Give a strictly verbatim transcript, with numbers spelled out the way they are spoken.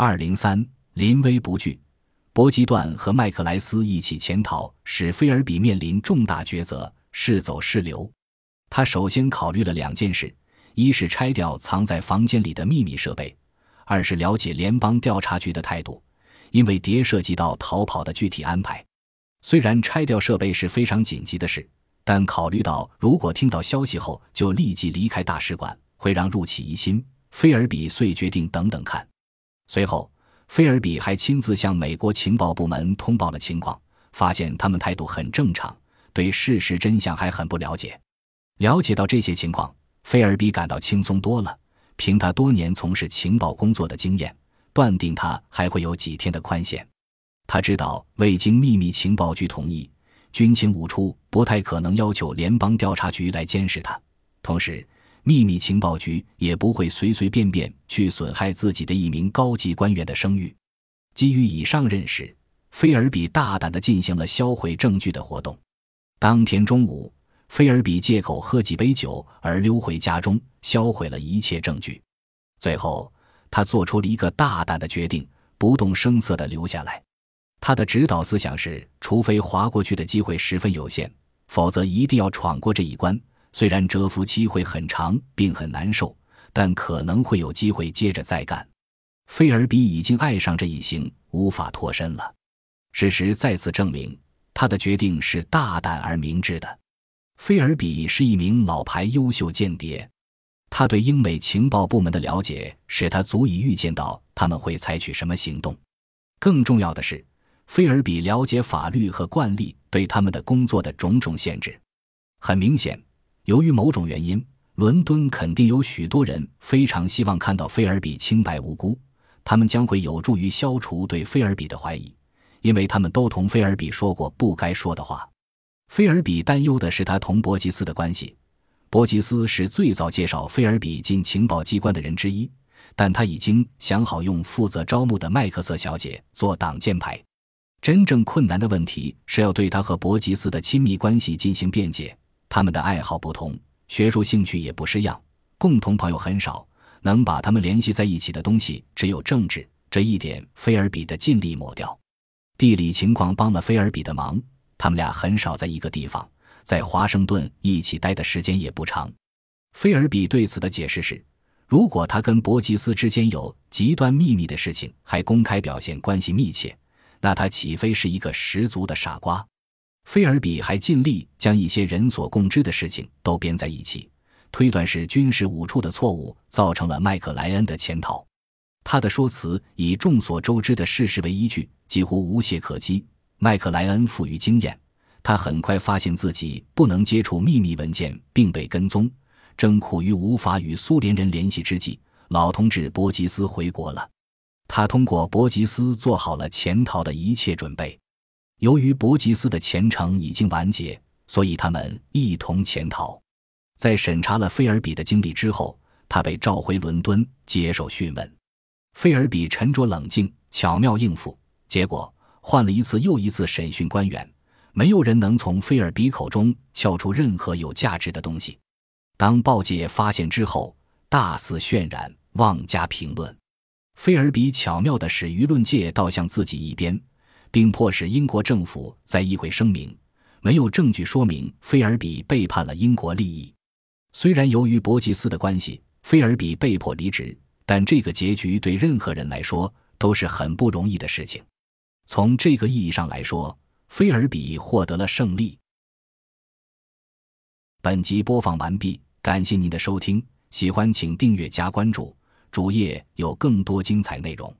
二零三临危不惧，伯吉段和麦克莱斯一起潜逃，使菲尔比面临重大抉择，是走是留。他首先考虑了两件事，一是拆掉藏在房间里的秘密设备，二是了解联邦调查局的态度，因为谍涉及到逃跑的具体安排。虽然拆掉设备是非常紧急的事，但考虑到如果听到消息后就立即离开大使馆，会让入侵疑心，菲尔比遂决定等等看。随后菲尔比还亲自向美国情报部门通报了情况，发现他们态度很正常，对事实真相还很不了解。了解到这些情况，菲尔比感到轻松多了，凭他多年从事情报工作的经验，断定他还会有几天的宽限。他知道未经秘密情报局同意，军情五处不太可能要求联邦调查局来监视他，同时秘密情报局也不会随随便便去损害自己的一名高级官员的声誉。基于以上认识，菲尔比大胆地进行了销毁证据的活动。当天中午，菲尔比借口喝几杯酒而溜回家中，销毁了一切证据。最后，他做出了一个大胆的决定，不动声色地留下来。他的指导思想是，除非滑过去的机会十分有限，否则一定要闯过这一关。虽然蛰伏期会很长并很难受，但可能会有机会接着再干。菲尔比已经爱上这一行，无法脱身了。事实再次证明，他的决定是大胆而明智的。菲尔比是一名老牌优秀间谍，他对英美情报部门的了解使他足以预见到他们会采取什么行动。更重要的是，菲尔比了解法律和惯例对他们的工作的种种限制。很明显，由于某种原因，伦敦肯定有许多人非常希望看到菲尔比清白无辜，他们将会有助于消除对菲尔比的怀疑，因为他们都同菲尔比说过不该说的话。菲尔比担忧的是他同伯吉斯的关系。伯吉斯是最早介绍菲尔比进情报机关的人之一，但他已经想好用负责招募的麦克瑟小姐做挡箭牌。真正困难的问题是要对他和伯吉斯的亲密关系进行辩解。他们的爱好不同，学术兴趣也不是样，共同朋友很少，能把他们联系在一起的东西只有政治，这一点菲尔比的尽力抹掉。地理情况帮了菲尔比的忙，他们俩很少在一个地方，在华盛顿一起待的时间也不长。菲尔比对此的解释是，如果他跟伯吉斯之间有极端秘密的事情还公开表现关系密切，那他岂非是一个十足的傻瓜。菲尔比还尽力将一些人所共知的事情都编在一起，推断是军事五处的错误造成了麦克莱恩的潜逃。他的说辞以众所周知的事实为依据，几乎无懈可击。麦克莱恩富于经验，他很快发现自己不能接触秘密文件并被跟踪，正苦于无法与苏联人联系之际，老同志伯吉斯回国了。他通过伯吉斯做好了潜逃的一切准备。由于伯吉斯的前程已经完结，所以他们一同潜逃。在审查了菲尔比的经历之后，他被召回伦敦接受讯问。菲尔比沉着冷静，巧妙应付，结果换了一次又一次审讯官员，没有人能从菲尔比口中撬出任何有价值的东西。当报界发现之后，大肆渲染，妄加评论。菲尔比巧妙地使舆论界倒向自己一边，并迫使英国政府在议会声明，没有证据说明菲尔比背叛了英国利益。虽然由于伯吉斯的关系，菲尔比被迫离职，但这个结局对任何人来说都是很不容易的事情。从这个意义上来说，菲尔比获得了胜利。本集播放完毕，感谢您的收听，喜欢请订阅加关注，主页有更多精彩内容。